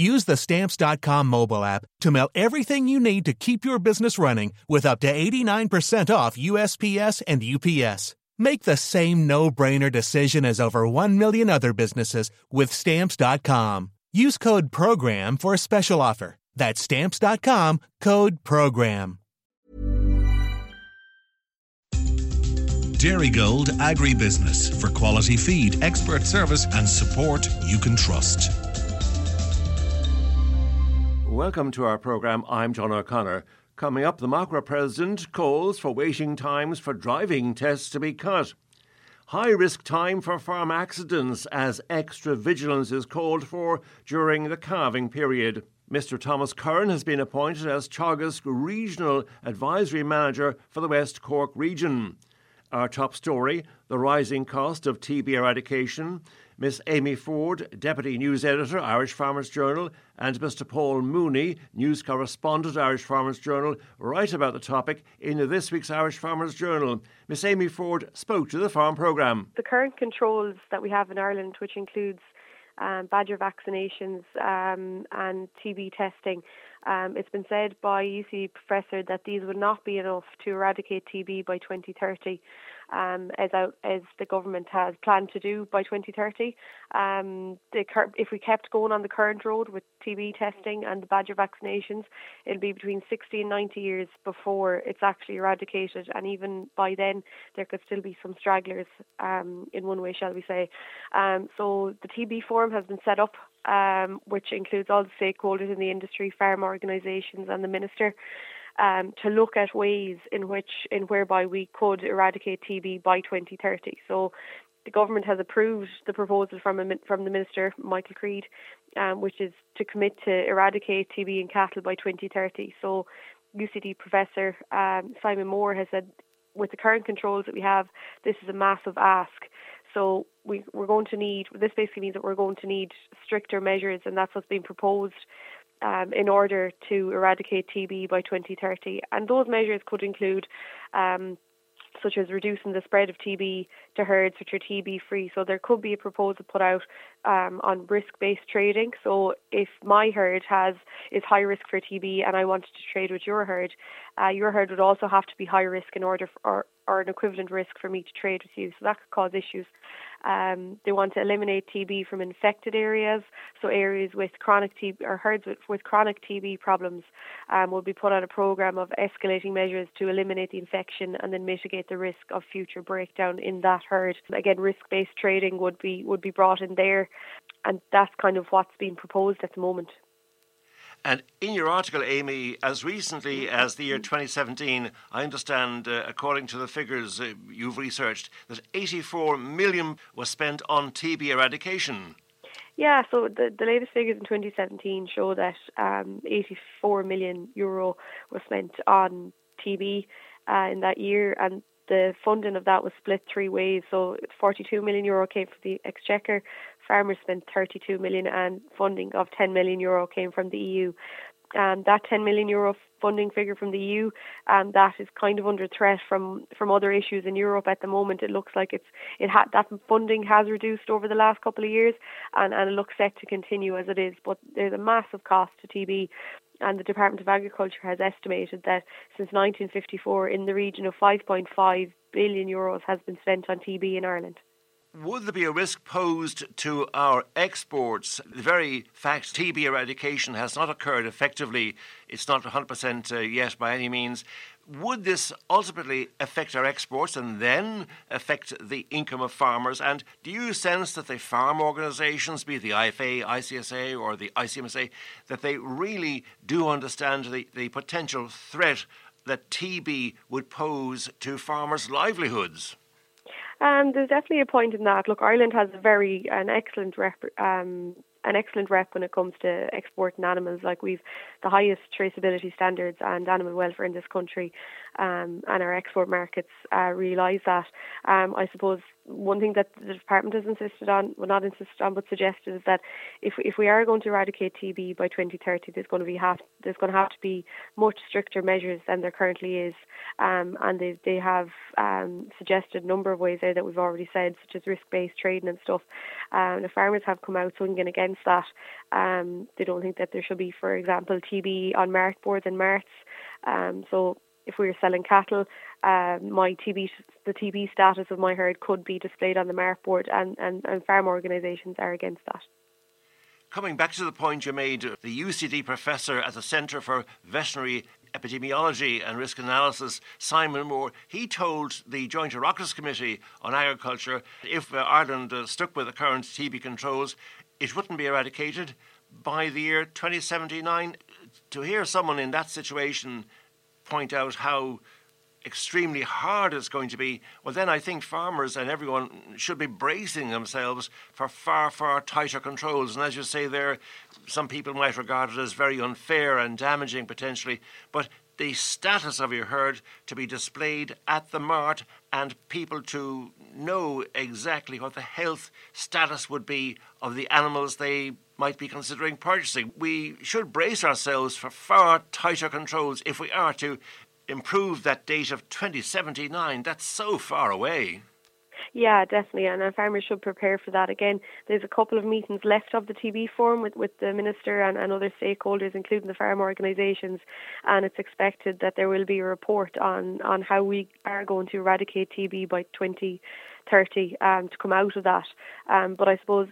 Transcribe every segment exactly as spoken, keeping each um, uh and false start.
Use the Stamps dot com mobile app to mail everything you need to keep your business running with up to eighty-nine percent off U S P S and U P S. Make the same no-brainer decision as over one million other businesses with Stamps dot com. Use code PROGRAM for a special offer. That's Stamps dot com, code PROGRAM. Dairygold Agribusiness, for quality feed, expert service and support you can trust. Welcome to our programme. I'm John O'Connor. Coming up, the Macra president calls for waiting times for driving tests to be cut. High-risk time for farm accidents as extra vigilance is called for during the calving period. Mr Thomas Curran has been appointed as Teagasc Regional Advisory Manager for the West Cork region. Our top story, the rising cost of T B eradication. Miss Amy Ford, Deputy News Editor, Irish Farmers Journal, and Mister Paul Mooney, News Correspondent, Irish Farmers Journal, write about the topic in this week's Irish Farmers Journal. Miss Amy Ford spoke to the farm programme. The current controls that we have in Ireland, which includes um, badger vaccinations um, and T B testing, um, it's been said by a U C D professor that these would not be enough to eradicate T B by twenty thirty. Um, as, out, as the government has planned to do by twenty thirty. Um, the cur- if we kept going on the current road with T B testing and the badger vaccinations, it'll be between sixty and ninety years before it's actually eradicated. And even by then, there could still be some stragglers um, in one way, shall we say. Um, so the T B forum has been set up, um, which includes all the stakeholders in the industry, farm organisations and the minister. Um, to look at ways in which, in whereby we could eradicate T B by twenty thirty. So, the government has approved the proposal from a, from the minister Michael Creed, um, which is to commit to eradicate T B in cattle by twenty thirty. So, U C D professor um, Simon More has said, with the current controls that we have, this is a massive ask. So we, we're going to need. This basically means that we're going to need stricter measures, and that's what's being proposed. Um, in order to eradicate T B by twenty thirty. And those measures could include um, such as reducing the spread of T B to herds which are T B free. So there could be a proposal put out um, on risk-based trading. So if my herd has is high risk for T B and I wanted to trade with your herd, uh, your herd would also have to be high risk in order for, or, or an equivalent risk for me to trade with you. So that could cause issues. Um, they want to eliminate T B from infected areas, so areas with chronic T B or herds with, with chronic T B problems um, will be put on a programme of escalating measures to eliminate the infection and then mitigate the risk of future breakdown in that herd. Again, risk-based trading would be would be brought in there, and that's kind of what's being proposed at the moment. And in your article, Amy, as recently as the year twenty seventeen, I understand, uh, according to the figures uh, you've researched, that eighty-four million was spent on T B eradication. Yeah, so the, the latest figures in twenty seventeen show that um, eighty-four million euro was spent on T B uh, in that year, and the funding of that was split three ways. So forty-two million euro came from the Exchequer, farmers spent thirty-two million, and funding of ten million euro came from the E U. And um, that ten million euro funding figure from the E U, um, that is kind of under threat from, from other issues in Europe at the moment. It looks like it's it ha- that funding has reduced over the last couple of years, and, and it looks set to continue as it is. But there's a massive cost to T B. And the Department of Agriculture has estimated that since nineteen fifty-four, in the region of five point five billion euros has been spent on T B in Ireland. Would there be a risk posed to our exports? The very fact T B eradication has not occurred effectively, it's not one hundred percent yet by any means. Would this ultimately affect our exports and then affect the income of farmers? And do you sense that the farm organisations, be it the I F A, I C S A or the I C M S A, that they really do understand the, the potential threat that T B would pose to farmers' livelihoods? Um, there's definitely a point in that. Look, Ireland has a very an excellent rep, um, an excellent rep when it comes to exporting animals. Like, we've the highest traceability standards and animal welfare in this country, um, and our export markets uh, realise that. Um, I suppose one thing that the department has insisted on, well, not insisted on, but suggested is that if if we are going to eradicate T B by twenty thirty, there's going to be have there's going to have to be much stricter measures than there currently is, um, and they they have um, suggested a number of ways there that we've already said, such as risk-based trading and stuff. Um, the farmers have come out swinging against that. Um, they don't think that there should be, for example, T B on mart boards and marts. Um, so. If we were selling cattle, um, my T B, the T B status of my herd could be displayed on the mark board, and, and, and farm organisations are against that. Coming back to the point you made, the U C D professor at the Centre for Veterinary Epidemiology and Risk Analysis, Simon More, he told the Joint Oireachtas Committee on Agriculture if Ireland stuck with the current T B controls, it wouldn't be eradicated by the year twenty seventy-nine. To hear someone in that situation point out how extremely hard it's going to be, well then I think farmers and everyone should be bracing themselves for far, far tighter controls. And as you say there, some people might regard it as very unfair and damaging potentially, but the status of your herd to be displayed at the mart and people to know exactly what the health status would be of the animals they might be considering purchasing. We should brace ourselves for far tighter controls if we are to improve that date of twenty seventy-nine. That's so far away. Yeah, definitely, and our farmers should prepare for that. Again, there's a couple of meetings left of the T B forum with, with the Minister and, and other stakeholders, including the farm organisations, and it's expected that there will be a report on, on how we are going to eradicate T B by twenty thirty um, to come out of that. Um, but I suppose,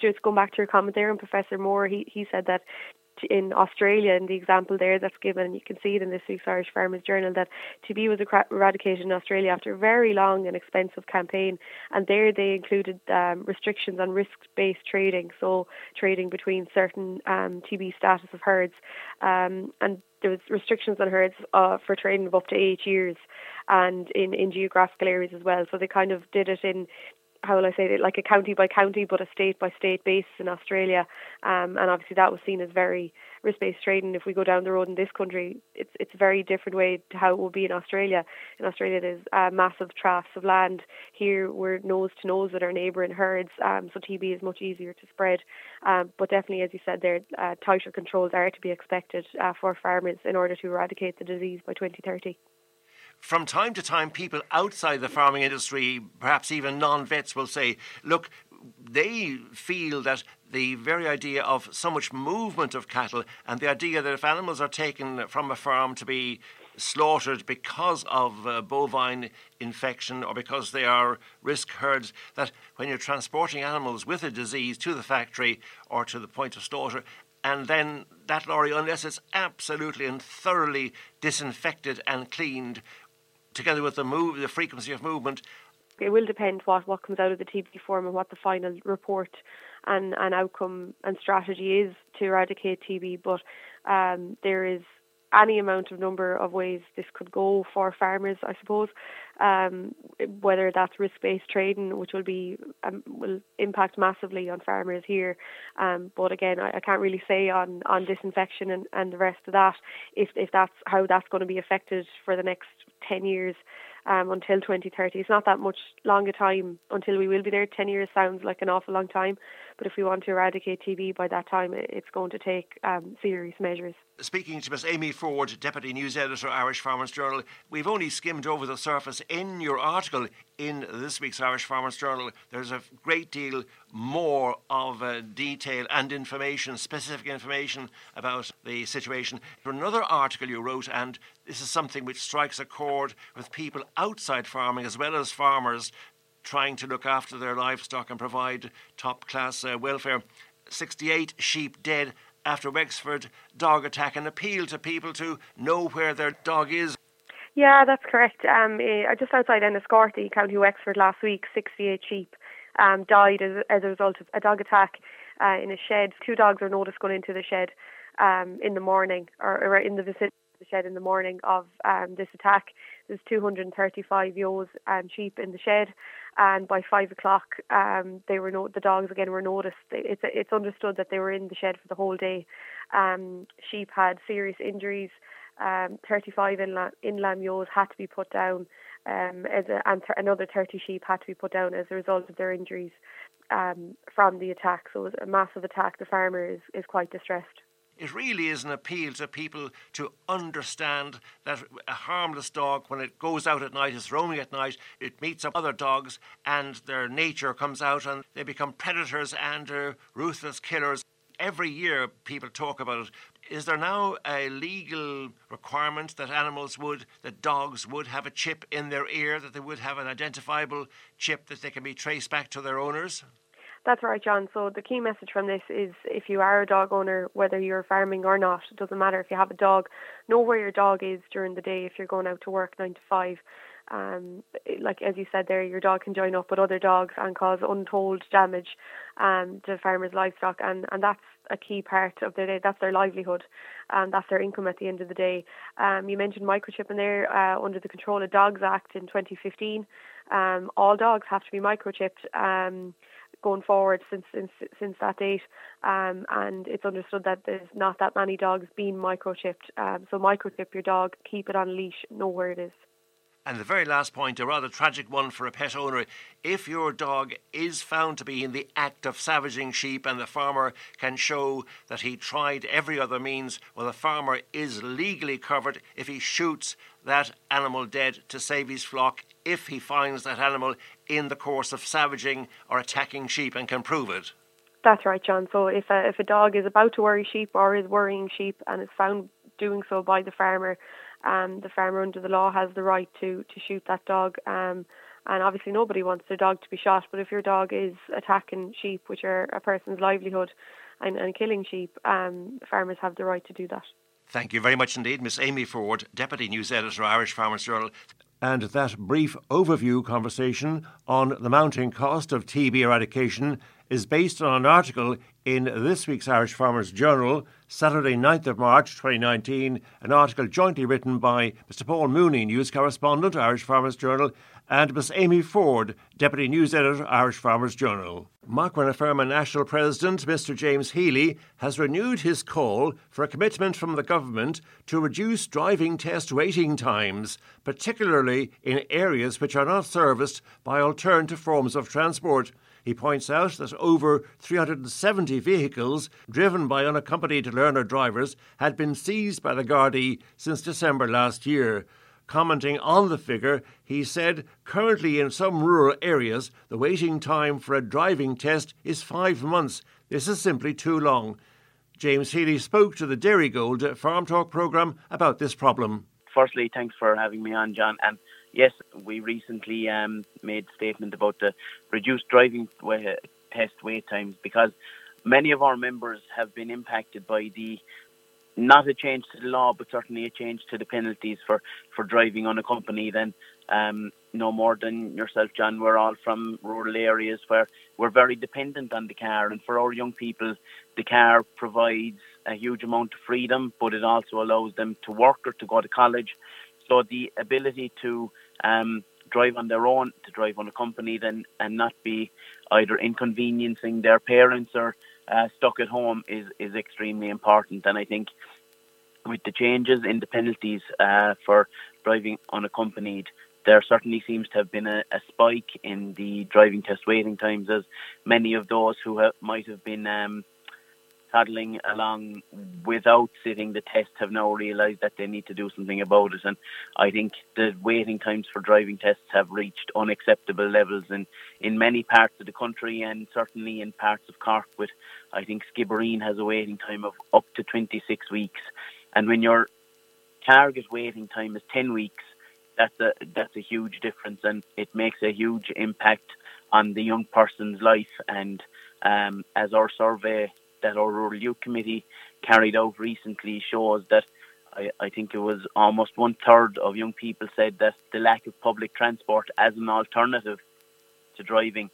just going back to your comment there, and Professor Moore, he, he said that in Australia, in the example there that's given, and you can see it in this week's Irish Farmers Journal, that T B was eradicated in Australia after a very long and expensive campaign, and there they included um, restrictions on risk-based trading, so trading between certain um, T B status of herds, um, and there was restrictions on herds uh, for trading of up to eight years, and in, in geographical areas as well. So they kind of did it in, how will I say it, like a county by county but a state by state basis in Australia, um, and obviously that was seen as very risk-based trading. If we go down the road in this country, it's it's a very different way to how it will be in Australia. In Australia there's uh, massive tracts of land. Here we're nose to nose with our neighbouring herds, um, so T B is much easier to spread, um, but definitely, as you said there, uh, tighter controls are to be expected uh, for farmers in order to eradicate the disease by twenty thirty. From time to time, people outside the farming industry, perhaps even non-vets, will say, look, they feel that the very idea of so much movement of cattle and the idea that if animals are taken from a farm to be slaughtered because of uh, bovine infection or because they are risk herds, that when you're transporting animals with a disease to the factory or to the point of slaughter, and then that lorry, unless it's absolutely and thoroughly disinfected and cleaned, together with the move, the frequency of movement. It will depend what, what comes out of the T B forum and what the final report and, and outcome and strategy is to eradicate T B. But um, there is any amount of number of ways this could go for farmers, I suppose, um, whether that's risk-based trading, which will be um, will impact massively on farmers here. Um, but again, I, I can't really say on, on disinfection and, and the rest of that, if, if that's how that's going to be affected for the next ten years um, until twenty thirty. It's not that much longer time until we will be there. ten years sounds like an awful long time, but if we want to eradicate T B by that time, it's going to take um, serious measures. Speaking to Miss Amy Ford, Deputy News Editor, Irish Farmers Journal, we've only skimmed over the surface in your article in this week's Irish Farmers Journal. There's a great deal more of uh, detail and information, specific information about the situation. Another article you wrote, and this is something which strikes a chord with people outside farming as well as farmers trying to look after their livestock and provide top-class uh, welfare. sixty-eight sheep dead after Wexford dog attack, and appeal to people to know where their dog is. Yeah, that's correct. Um, uh, just outside Enniscorthy, County Wexford, last week, sixty-eight sheep um, died as, as a result of a dog attack uh, in a shed. Two dogs were noticed going into the shed um, in the morning, or, or in the vicinity of the shed in the morning of um, this attack. There's two hundred thirty-five ewes and sheep in the shed, and by five o'clock, um, they were no- the dogs again were noticed. It's it's understood that they were in the shed for the whole day. Um, sheep had serious injuries. Um, thirty-five inla- inland ewes had to be put down, um, as a, and th- another thirty sheep had to be put down as a result of their injuries um, from the attack. So it was a massive attack. The farmer is, is quite distressed. It really is an appeal to people to understand that a harmless dog, when it goes out at night, is roaming at night, it meets up other dogs and their nature comes out and they become predators and uh, ruthless killers. Every year people talk about it. Is there now a legal requirement that animals would, that dogs would have a chip in their ear, that they would have an identifiable chip that they can be traced back to their owners? That's right, John. So the key message from this is, if you are a dog owner, whether you're farming or not, it doesn't matter if you have a dog, know where your dog is during the day if you're going out to work nine to five. Um, like as you said there, your dog can join up with other dogs and cause untold damage um, to farmers' livestock, and, and that's a key part of their day. That's their livelihood, and that's their income at the end of the day. Um, you mentioned microchipping there. Uh, under the Control of Dogs Act in twenty fifteen, um, all dogs have to be microchipped um, going forward since since since that date, um, and it's understood that there's not that many dogs being microchipped. Um, so microchip your dog, keep it on a leash, know where it is. And the very last point, a rather tragic one for a pet owner. If your dog is found to be in the act of savaging sheep and the farmer can show that he tried every other means, well, the farmer is legally covered if he shoots that animal dead to save his flock, if he finds that animal in the course of savaging or attacking sheep and can prove it. That's right, John. So if a, if a dog is about to worry sheep or is worrying sheep and is found doing so by the farmer, Um, the farmer under the law has the right to, to shoot that dog, um, and obviously nobody wants their dog to be shot, but if your dog is attacking sheep, which are a person's livelihood, and, and killing sheep, um, farmers have the right to do that. Thank you very much indeed, Miss Amy Ford, Deputy News Editor, Irish Farmers Journal. And that brief overview conversation on the mounting cost of T B eradication is based on an article in this week's Irish Farmers Journal, Saturday ninth of March twenty nineteen, an article jointly written by Mister Paul Mooney, News Correspondent, Irish Farmers Journal, and Miss Amy Ford, Deputy News Editor, Irish Farmers Journal. Macra Firma National President Mister James Healy has renewed his call for a commitment from the government to reduce driving test waiting times, particularly in areas which are not serviced by alternative forms of transport. He points out that over three hundred seventy vehicles driven by unaccompanied learner drivers had been seized by the Gardaí since December last year. Commenting on the figure, he said, currently in some rural areas, the waiting time for a driving test is five months. This is simply too long. James Healy spoke to the Dairygold Farm Talk programme about this problem. Firstly, thanks for having me on, John. And yes, we recently um, made a statement about the reduced driving test wait times because many of our members have been impacted by the not a change to the law, but certainly a change to the penalties for, for driving unaccompanied. And um, no more than yourself, John, we're all from rural areas where we're very dependent on the car. And for our young people, the car provides a huge amount of freedom, but it also allows them to work or to go to college. So the ability to um, drive on their own, to drive unaccompanied and, and not be either inconveniencing their parents or Uh, stuck at home is, is extremely important. And I think with the changes in the penalties uh, for driving unaccompanied, there certainly seems to have been a, a spike in the driving test waiting times, as many of those who ha- might have been um, toddling along without sitting the test have now realised that they need to do something about it. And I think the waiting times for driving tests have reached unacceptable levels in, in many parts of the country, and certainly in parts of Cork, with I think Skibbereen has a waiting time of up to twenty-six weeks. And when your target waiting time is ten weeks, that's a, that's a huge difference, and it makes a huge impact on the young person's life. And um, as our survey that our Rural Youth Committee carried out recently shows that I, I think it was almost one third of young people said that the lack of public transport as an alternative to driving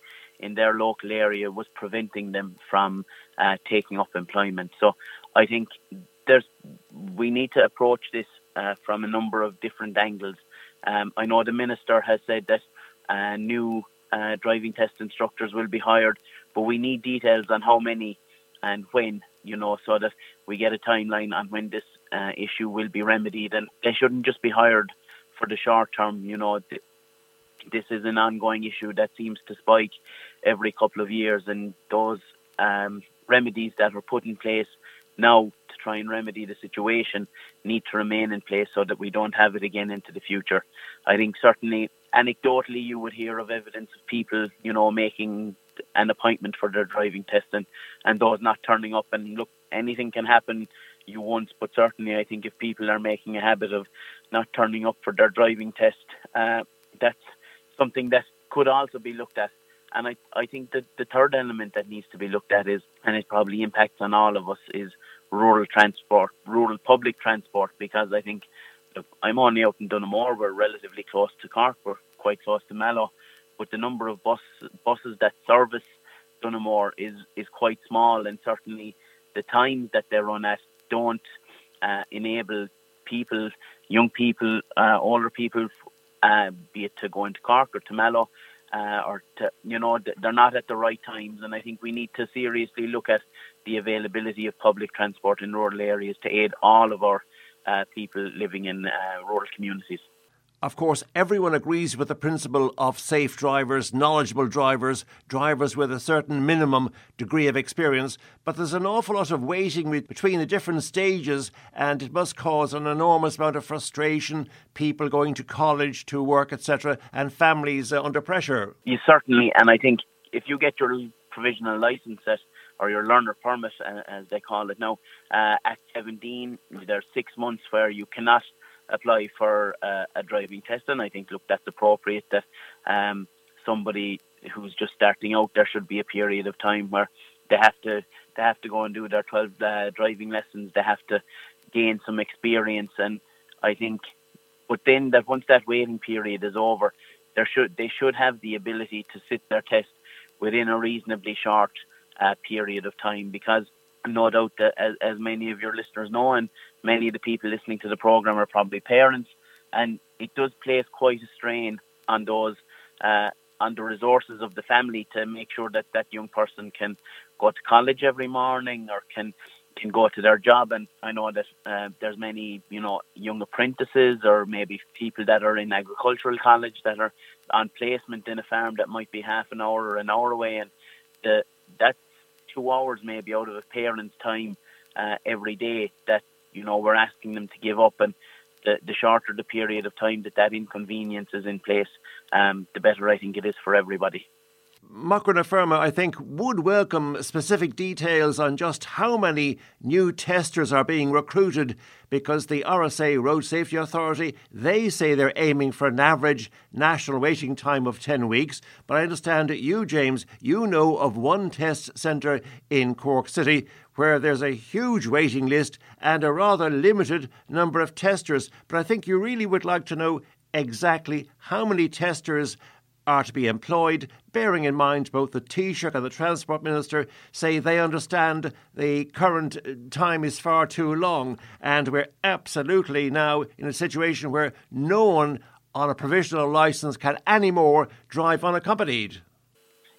in their local area was preventing them from uh, taking up employment. So I think there's we need to approach this uh, from a number of different angles. Um, I know the Minister has said that uh, new uh, driving test instructors will be hired, but we need details on how many and when, you know, so that we get a timeline on when this uh, issue will be remedied. And they shouldn't just be hired for the short term, you know. Th- this is an ongoing issue that seems to spike every couple of years, and those um, remedies that are put in place now to try and remedy the situation need to remain in place so that we don't have it again into the future. I think certainly anecdotally you would hear of evidence of people, you know, making an appointment for their driving test and, and those not turning up. And look, anything can happen you once, but certainly I think if people are making a habit of not turning up for their driving test, uh, that's something that could also be looked at. And I, I think that the third element that needs to be looked at is, and it probably impacts on all of us, is rural transport, rural public transport, because I think, look, I'm only out in Dunamore, we're relatively close to Cork, we're quite close to Mallow, but the number of bus, buses that service Dunamore is, is quite small, and certainly the times that they run at don't uh, enable people, young people, uh, older people, uh, be it to go into Cork or to Mallow, Uh, or, to, you know, they're not at the right times. And I think we need to seriously look at the availability of public transport in rural areas to aid all of our uh, people living in uh, rural communities. Of course, everyone agrees with the principle of safe drivers, knowledgeable drivers, drivers with a certain minimum degree of experience. But there's an awful lot of waiting between the different stages, and it must cause an enormous amount of frustration, people going to college, to work, et cetera, and families uh, under pressure. You certainly, and I think if you get your provisional licence at, or your learner permit, uh, as they call it now, uh, at seventeen, there's six months where you cannot apply for uh, a driving test. And I think, look, that's appropriate that um, somebody who's just starting out, there should be a period of time where they have to they have to go and do their twelve uh, driving lessons. They have to gain some experience. And I think, but then that once that waiting period is over, there should they should have the ability to sit their test within a reasonably short uh, period of time, because no doubt that, as, as many of your listeners know, and many of the people listening to the programme are probably parents, and it does place quite a strain on those, uh, on the resources of the family to make sure that that young person can go to college every morning or can can go to their job. And I know that uh, there's many, you know, young apprentices or maybe people that are in agricultural college that are on placement in a farm that might be half an hour or an hour away, and the, that's two hours maybe out of a parent's time uh, every day that, you know, we're asking them to give up. And the, the shorter the period of time that that inconvenience is in place, um, the better I think it is for everybody. Macra na Firma, I think, would welcome specific details on just how many new testers are being recruited, because the R S A, Road Safety Authority, they say they're aiming for an average national waiting time of ten weeks. But I understand that you, James, you know of one test centre in Cork City where there's a huge waiting list and a rather limited number of testers. But I think you really would like to know exactly how many testers are to be employed, bearing in mind both the Taoiseach and the Transport Minister say they understand the current time is far too long, and we're absolutely now in a situation where no one on a provisional licence can anymore drive unaccompanied.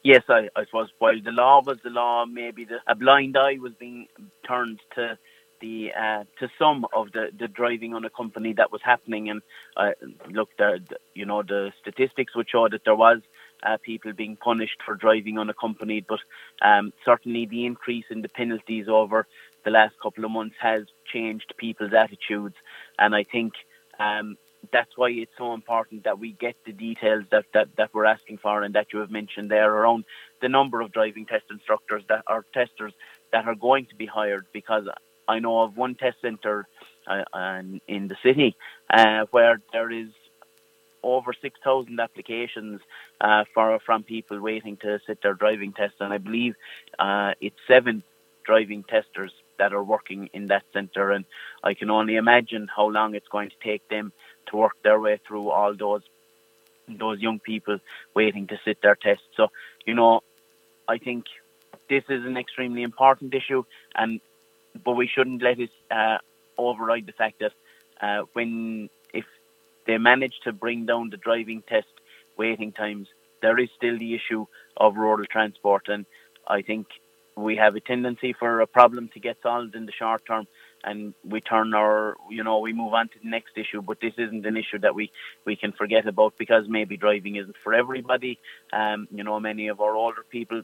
Yes, I, I suppose while the law was the law, maybe the, a blind eye was being turned to the uh, to some of the, the driving unaccompanied that was happening. And uh, look, the, the, you know, the statistics would show that there was uh, people being punished for driving unaccompanied, but um, certainly the increase in the penalties over the last couple of months has changed people's attitudes. And I think um, that's why it's so important that we get the details that, that, that we're asking for and that you have mentioned there around the number of driving test instructors that are testers that are going to be hired, because I know of one test centre uh, in the city uh, where there is over six thousand applications uh, for, from people waiting to sit their driving test. And I believe uh, it's seven driving testers that are working in that centre. And I can only imagine how long it's going to take them to work their way through all those those young people waiting to sit their test. So, you know, I think this is an extremely important issue, and but we shouldn't let it uh, override the fact that uh, when if they manage to bring down the driving test waiting times, there is still the issue of rural transport. And I think we have a tendency for a problem to get solved in the short term, and we turn our, you know, we move on to the next issue. But this isn't an issue that we, we can forget about, because maybe driving isn't for everybody. Um, you know, many of our older people,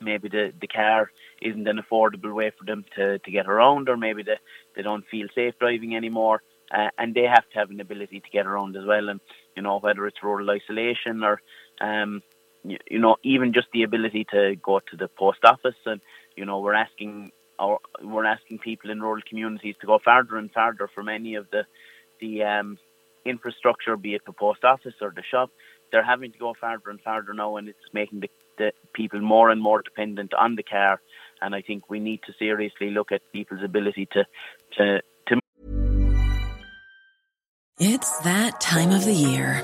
maybe the, the car isn't an affordable way for them to, to get around, or maybe the, they don't feel safe driving anymore. Uh, and they have to have an ability to get around as well. And, you know, whether it's rural isolation or, um, you, you know, even just the ability to go to the post office. And, you know, we're asking our, we're asking people in rural communities to go farther and farther for many of the, the um, infrastructure, be it the post office or the shop. They're having to go farther and farther now, and it's making the, the people more and more dependent on the car. And I think we need to seriously look at people's ability to... to It's that time of the year.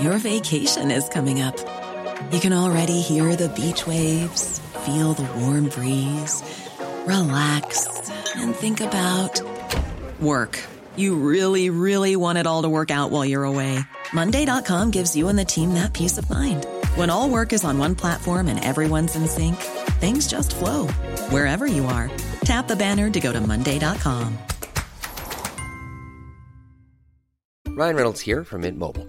Your vacation is coming up. You can already hear the beach waves, feel the warm breeze, relax, and think about work. You really, really want it all to work out while you're away. monday dot com gives you and the team that peace of mind. When all work is on one platform and everyone's in sync, things just flow. Wherever you are, tap the banner to go to monday dot com. Ryan Reynolds here from Mint Mobile.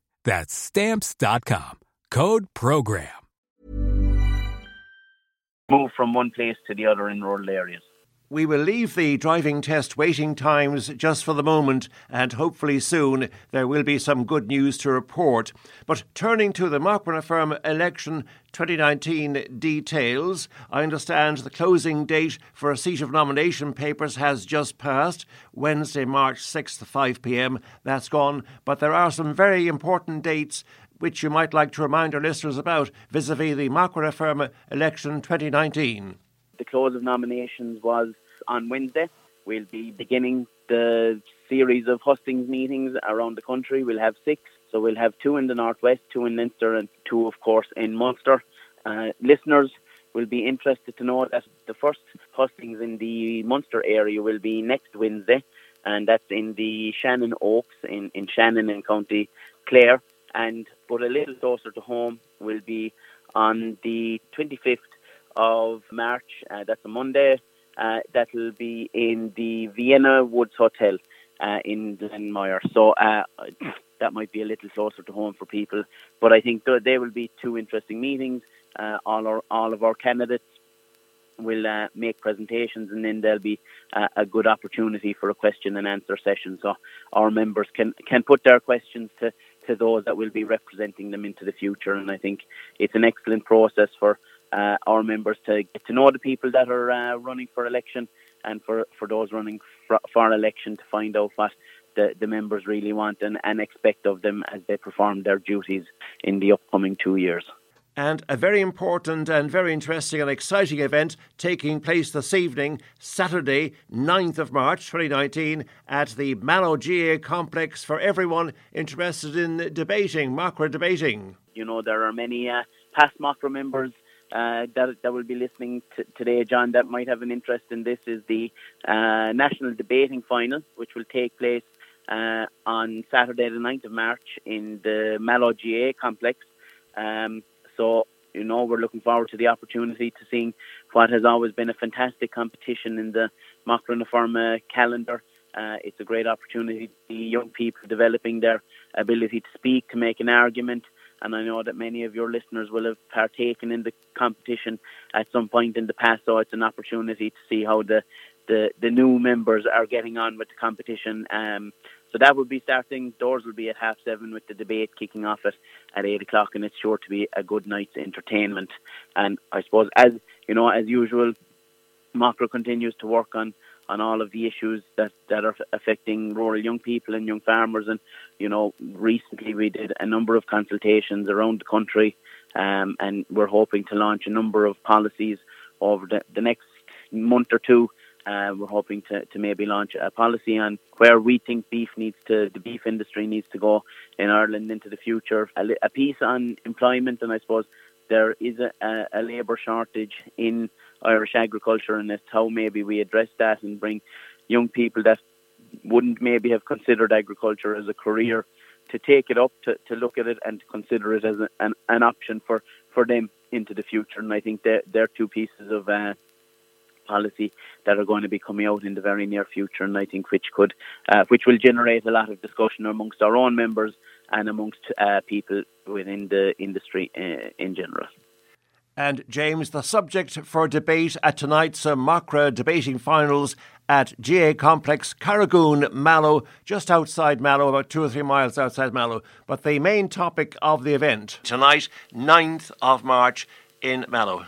That's stamps dot com. Code program. Move from one place to the other in rural areas. We will leave the driving test waiting times just for the moment, and hopefully soon there will be some good news to report. But turning to the Mark Brown election twenty nineteen details, I understand the closing date for a seat of nomination papers has just passed, Wednesday, March sixth, five p.m. That's gone, but there are some very important dates which you might like to remind our listeners about vis-à-vis the Macra election twenty nineteen. The close of nominations was on Wednesday. We'll be beginning the series of hustings meetings around the country. We'll have six. So we'll have two in the northwest, two in Leinster, and two, of course, in Munster. Uh, listeners will be interested to know that the first hustings in the Munster area will be next Wednesday, and that's in the Shannon Oaks in, in Shannon in County Clare. And but a little closer to home will be on the twenty-fifth of March, uh, that's a Monday, uh, that'll be in the Vienna Woods Hotel uh, in Glenmire. So uh, that might be a little closer to home for people. But I think there will be two interesting meetings. Uh, all, our, all of our candidates will uh, make presentations, and then there'll be uh, a good opportunity for a question and answer session. So our members can, can put their questions to, to those that will be representing them into the future. And I think it's an excellent process for Uh, our members to get to know the people that are uh, running for election, and for, for those running for, for election to find out what the, the members really want and, and expect of them as they perform their duties in the upcoming two years. And a very important and very interesting and exciting event taking place this evening, Saturday, ninth of March twenty nineteen, at the Mallow G A Complex for everyone interested in debating, Macra debating. You know, there are many uh, past Macra members uh, that, that will be listening t- today, John, that might have an interest in this is the uh, National Debating Final, which will take place uh, on Saturday the ninth of March in the Mallow G A Complex. Um, so, you know, we're looking forward to the opportunity to seeing what has always been a fantastic competition in the Macra na Forma calendar. Uh, it's a great opportunity to see young people developing their ability to speak, to make an argument. And I know that many of your listeners will have partaken in the competition at some point in the past. So it's an opportunity to see how the, the, the new members are getting on with the competition. Um, so that will be starting. Doors will be at half seven with the debate kicking off at, at eight o'clock. And it's sure to be a good night's entertainment. And I suppose, as you know, as usual, Macra continues to work on on all of the issues that, that are affecting rural young people and young farmers. And, you know, recently we did a number of consultations around the country um, and we're hoping to launch a number of policies over the, the next month or two. Uh, we're hoping to, to maybe launch a policy on where we think beef needs to, the beef industry needs to go in Ireland into the future. A, a piece on employment, and I suppose there is a, a, a labour shortage in Irish agriculture, and it's how maybe we address that and bring young people that wouldn't maybe have considered agriculture as a career to take it up, to, to look at it and to consider it as a, an, an option for, for them into the future. And I think they're, they're two pieces of uh, policy that are going to be coming out in the very near future, and I think which could, uh, which will generate a lot of discussion amongst our own members and amongst uh, people within the industry uh, in general. And James, the subject for debate at tonight's uh, Macra debating finals at G A Complex, Carragoon, Mallow, just outside Mallow, about two or three miles outside Mallow. But the main topic of the event tonight, ninth of March in Mallow.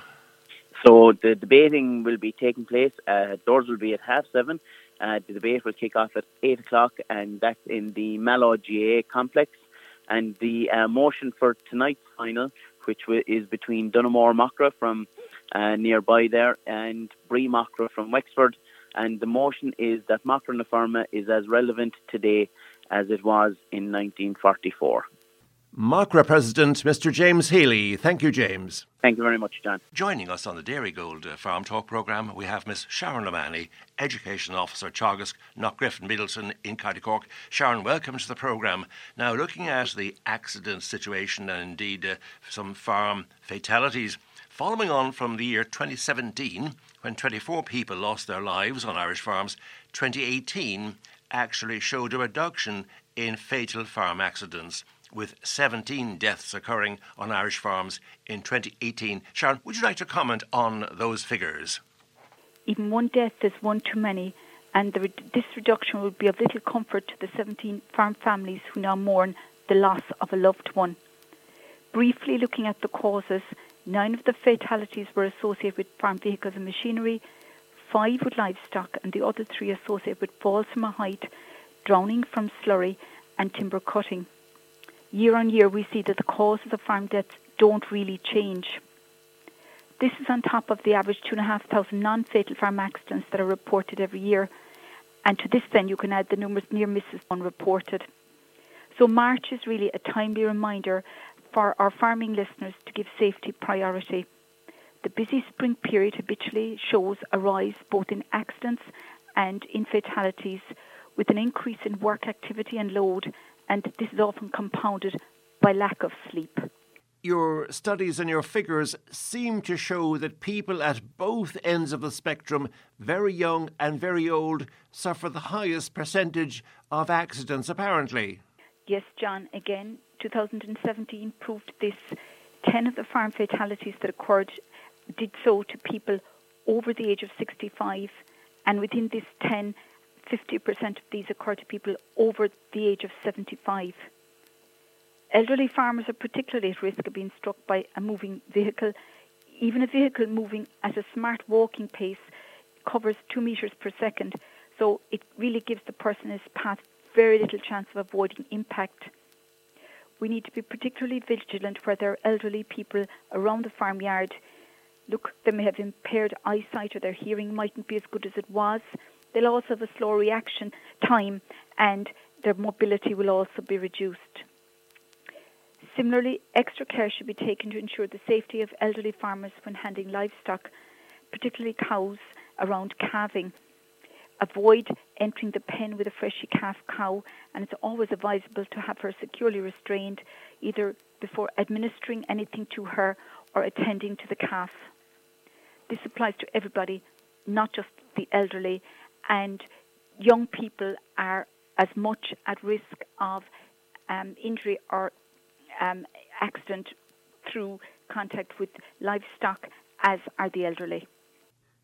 So the debating will be taking place. Uh, doors will be at half seven. Uh, the debate will kick off at eight o'clock, and that's in the Mallow G A Complex. And the uh, motion for tonight's final, which is between Dunamore Macra from uh, nearby there and Bree Macra from Wexford. And the motion is that Macra na Forma is as relevant today as it was in nineteen forty-four. Macra President, Mister James Healy. Thank you, James. Thank you very much, John. Joining us on the Dairygold uh, Farm Talk programme, we have Miss Sharon O'Mahony, Education Officer, Teagasc, Knockgriffin, Middleton in County Cork. Sharon, welcome to the programme. Now, looking at the accident situation and indeed uh, some farm fatalities, following on from the year twenty seventeen, when twenty-four people lost their lives on Irish farms, twenty eighteen actually showed a reduction in fatal farm accidents, with seventeen deaths occurring on Irish farms in twenty eighteen. Sharon, would you like to comment on those figures? Even one death is one too many, and the, this reduction will be of little comfort to the seventeen farm families who now mourn the loss of a loved one. Briefly looking at the causes, nine of the fatalities were associated with farm vehicles and machinery, five with livestock, and the other three associated with falls from a height, drowning from slurry, and timber cutting. Year on year, we see that the causes of farm deaths don't really change. This is on top of the average two thousand five hundred non-fatal farm accidents that are reported every year. And to this then, you can add the numerous near misses unreported. So March is really a timely reminder for our farming listeners to give safety priority. The busy spring period habitually shows a rise both in accidents and in fatalities, with an increase in work activity and load, and this is often compounded by lack of sleep. Your studies and your figures seem to show that people at both ends of the spectrum, very young and very old, suffer the highest percentage of accidents, apparently. Yes, John, again, two thousand seventeen proved this. Ten of the farm fatalities that occurred did so to people over the age of sixty-five, and within this ten, fifty percent of these occur to people over the age of seventy-five. Elderly farmers are particularly at risk of being struck by a moving vehicle. Even a vehicle moving at a smart walking pace covers two metres per second, so it really gives the person in his path very little chance of avoiding impact. We need to be particularly vigilant where there are elderly people around the farmyard. Look, they may have impaired eyesight or their hearing mightn't be as good as it was. They'll also have a slow reaction time, and their mobility will also be reduced. Similarly, extra care should be taken to ensure the safety of elderly farmers when handling livestock, particularly cows, around calving. Avoid entering the pen with a freshly calved cow, and it's always advisable to have her securely restrained either before administering anything to her or attending to the calf. This applies to everybody, not just the elderly, and young people are as much at risk of um, injury or um, accident through contact with livestock as are the elderly.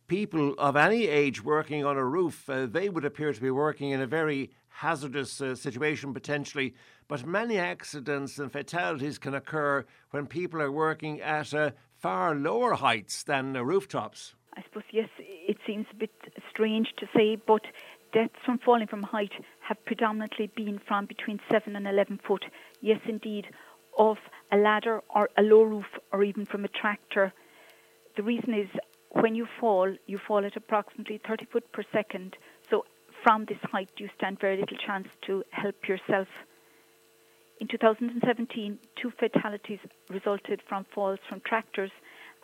People of any age working on a roof, uh, they would appear to be working in a very hazardous uh, situation potentially, but many accidents and fatalities can occur when people are working at uh, far lower heights than uh, rooftops. I suppose, yes, it seems a bit strange to say, but deaths from falling from height have predominantly been from between seven and eleven foot, yes indeed, off a ladder or a low roof or even from a tractor. The reason is, when you fall, you fall at approximately thirty foot per second, so from this height you stand very little chance to help yourself. In two thousand seventeen, two fatalities resulted from falls from tractors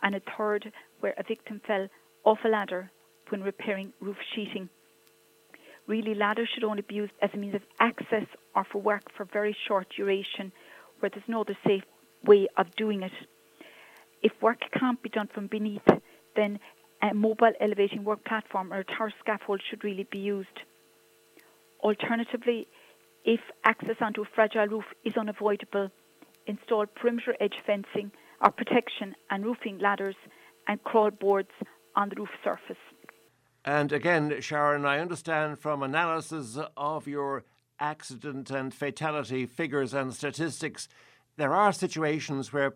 and a third where a victim fell off a ladder when repairing roof sheeting. Really, ladders should only be used as a means of access or for work for very short duration where there's no other safe way of doing it. If work can't be done from beneath, then a mobile elevating work platform or a tower scaffold should really be used. Alternatively, if access onto a fragile roof is unavoidable, install perimeter edge fencing or protection and roofing ladders and crawl boards on the roof surface. And again, Sharon, I understand from analysis of your accident and fatality figures and statistics, there are situations where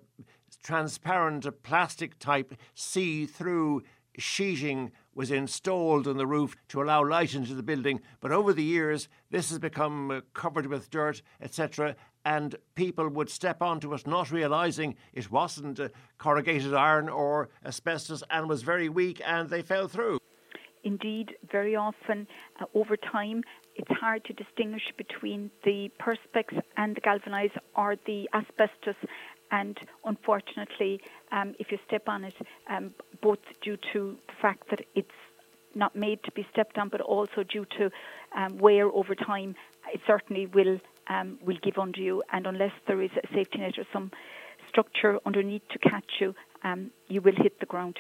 transparent plastic-type see-through sheeting was installed on the roof to allow light into the building. But over the years, this has become covered with dirt, et cetera, and people would step onto it not realising it wasn't corrugated iron or asbestos and was very weak, and they fell through. Indeed, very often, uh, over time, it's hard to distinguish between the perspex and the galvanised or the asbestos. And unfortunately, um, if you step on it, um, both due to the fact that it's not made to be stepped on, but also due to um, wear over time, it certainly will um, will give under you. And unless there is a safety net or some structure underneath to catch you, um, you will hit the ground.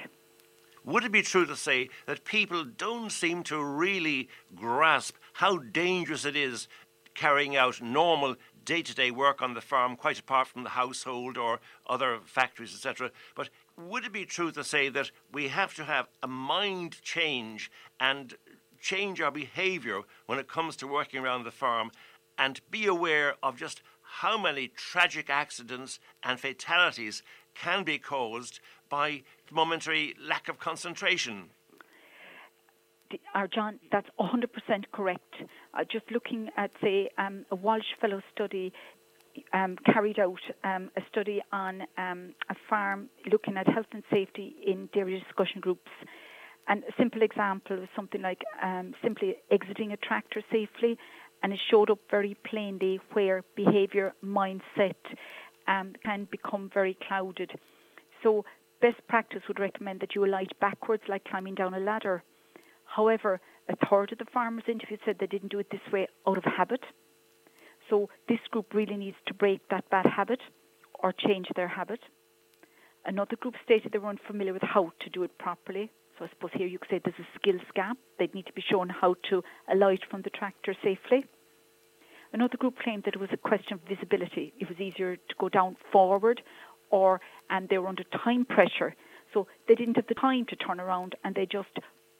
Would it be true to say that people don't seem to really grasp how dangerous it is carrying out normal day-to-day work on the farm, quite apart from the household or other factories, et cetera? But would it be true to say that we have to have a mind change and change our behaviour when it comes to working around the farm and be aware of just how many tragic accidents and fatalities can be caused by momentary lack of concentration? Uh, John, that's one hundred percent correct. Uh, just looking at, say, um, a Walsh Fellow study um, carried out, um, a study on um, a farm looking at health and safety in dairy discussion groups. And a simple example was something like um, simply exiting a tractor safely, and it showed up very plainly where behaviour, mindset um, can become very clouded. So best practice would recommend that you alight backwards like climbing down a ladder. However, a third of the farmers interviewed said they didn't do it this way out of habit. So this group really needs to break that bad habit or change their habit. Another group stated they weren't familiar with how to do it properly. So I suppose here you could say there's a skills gap. They'd need to be shown how to alight from the tractor safely. Another group claimed that it was a question of visibility. It was easier to go down forward, or and they were under time pressure. So they didn't have the time to turn around and they just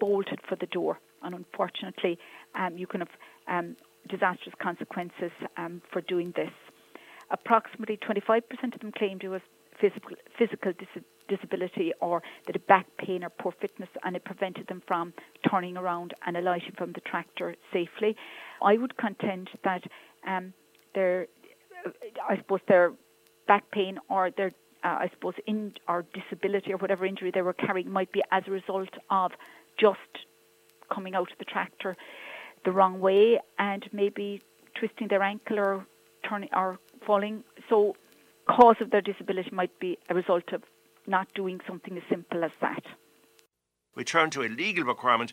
bolted for the door, and unfortunately um, you can have um, disastrous consequences um, for doing this. Approximately twenty-five percent of them claimed it was physical, physical dis- disability or that a back pain or poor fitness, and it prevented them from turning around and alighting from the tractor safely. I would contend that um, their, I suppose their back pain or their, uh, I suppose, in, or disability or whatever injury they were carrying might be as a result of just coming out of the tractor the wrong way and maybe twisting their ankle or turning or falling. So cause of their disability might be a result of not doing something as simple as that. We turn to a legal requirement.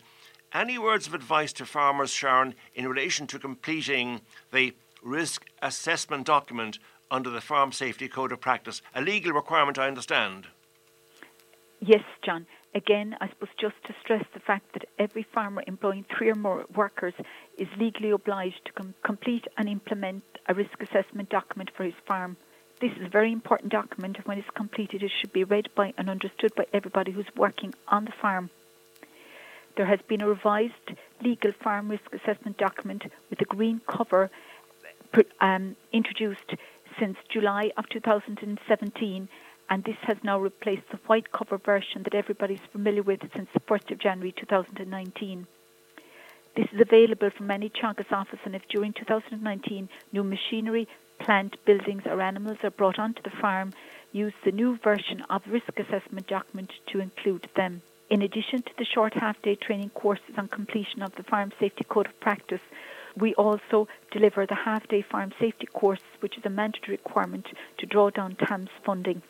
Any words of advice to farmers, Sharon, in relation to completing the risk assessment document under the Farm Safety Code of Practice? A legal requirement, I understand. Yes, John. Again, I suppose just to stress the fact that every farmer employing three or more workers is legally obliged to com- complete and implement a risk assessment document for his farm. This is a very important document, and when it's completed, it should be read by and understood by everybody who's working on the farm. There has been a revised legal farm risk assessment document with a green cover um, introduced since July of two thousand seventeen, and this has now replaced the white cover version that everybody's familiar with since the first of January two thousand nineteen. This is available from any Teagasc office, and if during two thousand nineteen new machinery, plant, buildings or animals are brought onto the farm, use the new version of risk assessment document to include them. In addition to the short half-day training courses on completion of the Farm Safety Code of Practice, we also deliver the half-day farm safety course, which is a mandatory requirement to draw down TAMS funding.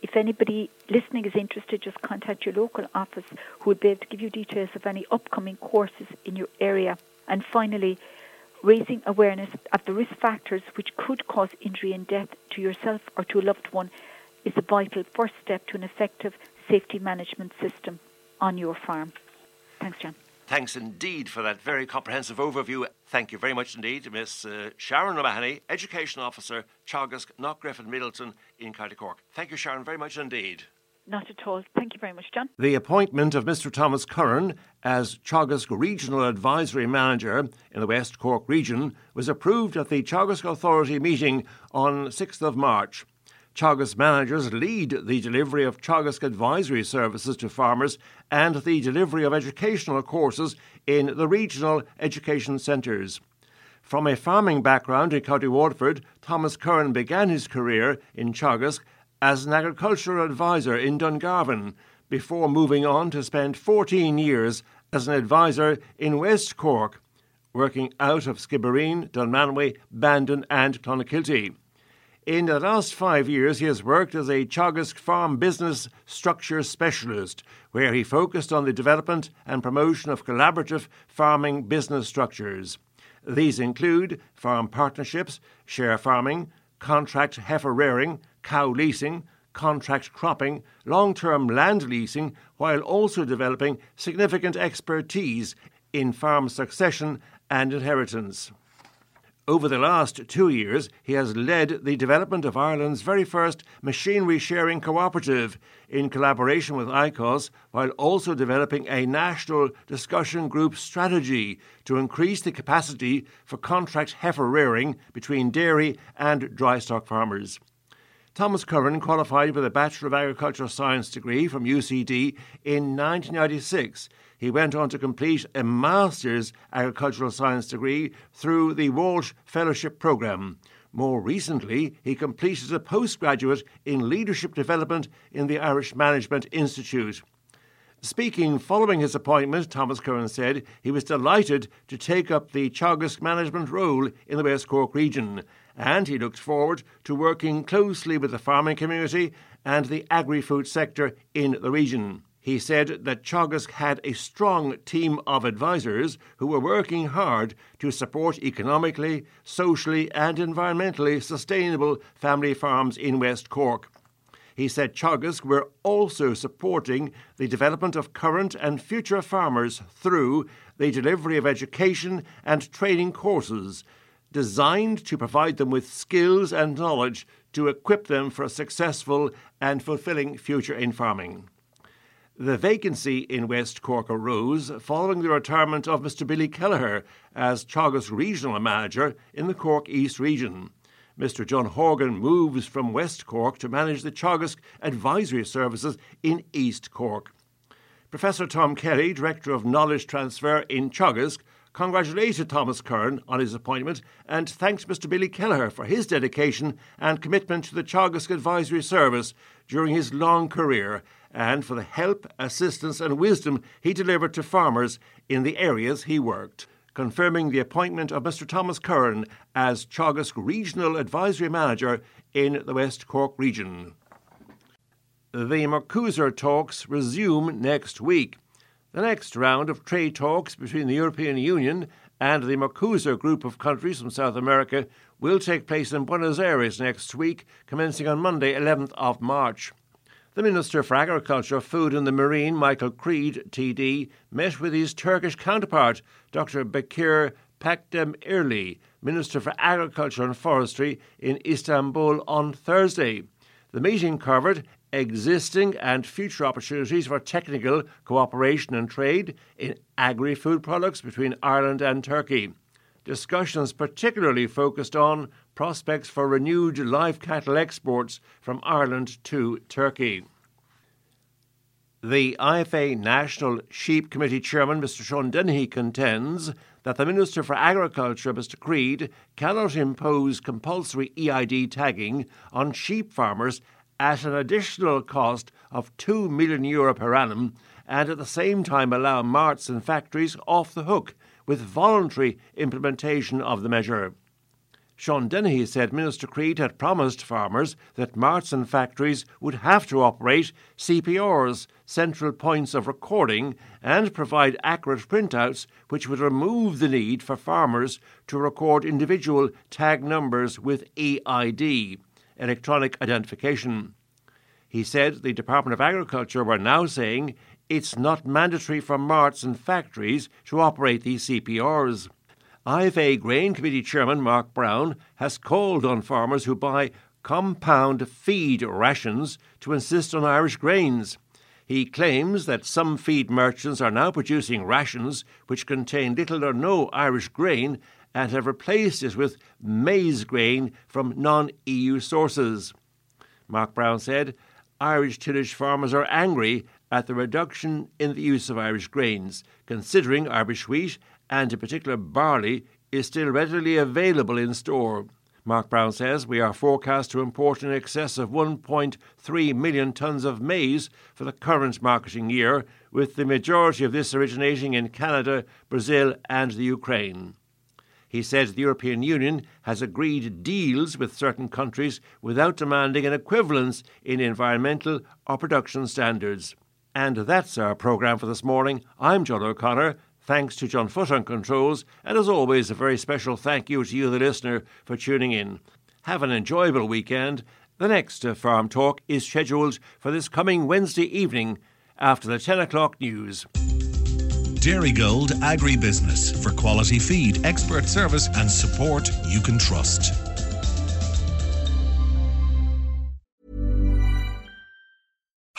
If anybody listening is interested, just contact your local office, who will be able to give you details of any upcoming courses in your area. And finally, raising awareness of the risk factors which could cause injury and death to yourself or to a loved one is a vital first step to an effective safety management system on your farm. Thanks, John. Thanks indeed for that very comprehensive overview. Thank you very much indeed, Miss uh, Sharon O'Mahony, Education Officer, Teagasc, Knockgriffin, Middleton in County Cork. Thank you, Sharon, very much indeed. Not at all. Thank you very much, John. The appointment of Mister Thomas Curran as Teagasc Regional Advisory Manager in the West Cork region was approved at the Teagasc Authority meeting on sixth of March. Teagasc managers lead the delivery of Teagasc advisory services to farmers and the delivery of educational courses in the regional education centres. From a farming background in County Waterford, Thomas Curran began his career in Teagasc as an agricultural advisor in Dungarvan, before moving on to spend fourteen years as an advisor in West Cork, working out of Skibbereen, Dunmanway, Bandon and Clonakilty. In the last five years, he has worked as a Teagasc farm business structure specialist, where he focused on the development and promotion of collaborative farming business structures. These include farm partnerships, share farming, contract heifer rearing, cow leasing, contract cropping, long-term land leasing, while also developing significant expertise in farm succession and inheritance. Over the last two years, he has led the development of Ireland's very first machinery sharing cooperative in collaboration with I C O S, while also developing a national discussion group strategy to increase the capacity for contract heifer rearing between dairy and dry stock farmers. Thomas Curran qualified with a Bachelor of Agricultural Science degree from U C D in nineteen ninety-six. He went on to complete a Master's Agricultural Science degree through the Walsh Fellowship Programme. More recently, he completed a postgraduate in Leadership Development in the Irish Management Institute. Speaking following his appointment, Thomas Curran said he was delighted to take up the Teagasc management role in the West Cork region, and he looked forward to working closely with the farming community and the agri-food sector in the region. He said that Teagasc had a strong team of advisors who were working hard to support economically, socially and environmentally sustainable family farms in West Cork. He said Teagasc were also supporting the development of current and future farmers through the delivery of education and training courses, designed to provide them with skills and knowledge to equip them for a successful and fulfilling future in farming. The vacancy in West Cork arose following the retirement of Mister Billy Kelleher as Teagasc Regional Manager in the Cork East region. Mister John Horgan moves from West Cork to manage the Teagasc Advisory Services in East Cork. Professor Tom Kelly, Director of Knowledge Transfer in Teagasc, congratulated Thomas Curran on his appointment and thanked Mister Billy Kelleher for his dedication and commitment to the Teagasc Advisory Service during his long career and for the help, assistance and wisdom he delivered to farmers in the areas he worked. Confirming the appointment of Mister Thomas Curran as Teagasc Regional Advisory Manager in the West Cork region. The Mercosur talks resume next week. The next round of trade talks between the European Union and the Mercosur group of countries from South America will take place in Buenos Aires next week, commencing on Monday, eleventh of March. The Minister for Agriculture, Food and the Marine, Michael Creed, T D, met with his Turkish counterpart, Doctor Bekir Pakdemirli, Minister for Agriculture and Forestry, in Istanbul on Thursday. The meeting covered existing and future opportunities for technical cooperation and trade in agri-food products between Ireland and Turkey. Discussions particularly focused on prospects for renewed live cattle exports from Ireland to Turkey. The I F A National Sheep Committee Chairman, Mister Sean Dennehy, contends that the Minister for Agriculture, Mister Creed, cannot impose compulsory E I D tagging on sheep farmers at an additional cost of two million euro per annum, and at the same time allow marts and factories off the hook with voluntary implementation of the measure. Sean Dennehy said Minister Creed had promised farmers that marts and factories would have to operate C P Rs, central points of recording, and provide accurate printouts which would remove the need for farmers to record individual tag numbers with E I D, electronic identification. He said the Department of Agriculture were now saying it's not mandatory for marts and factories to operate these C P Rs. I F A Grain Committee Chairman Mark Brown has called on farmers who buy compound feed rations to insist on Irish grains. He claims that some feed merchants are now producing rations which contain little or no Irish grain and have replaced it with maize grain from non-E U sources. Mark Brown said Irish tillage farmers are angry at the reduction in the use of Irish grains, considering Irish wheat and in particular barley, is still readily available in store. Mark Brown says we are forecast to import in excess of one point three million tonnes of maize for the current marketing year, with the majority of this originating in Canada, Brazil and the Ukraine. He said the European Union has agreed deals with certain countries without demanding an equivalence in environmental or production standards. And that's our programme for this morning. I'm John O'Connor. Thanks to John Foote on controls, and as always, a very special thank you to you, the listener, for tuning in. Have an enjoyable weekend. The next uh, Farm Talk is scheduled for this coming Wednesday evening after the ten o'clock news. Dairygold Agribusiness, for quality feed, expert service and support you can trust.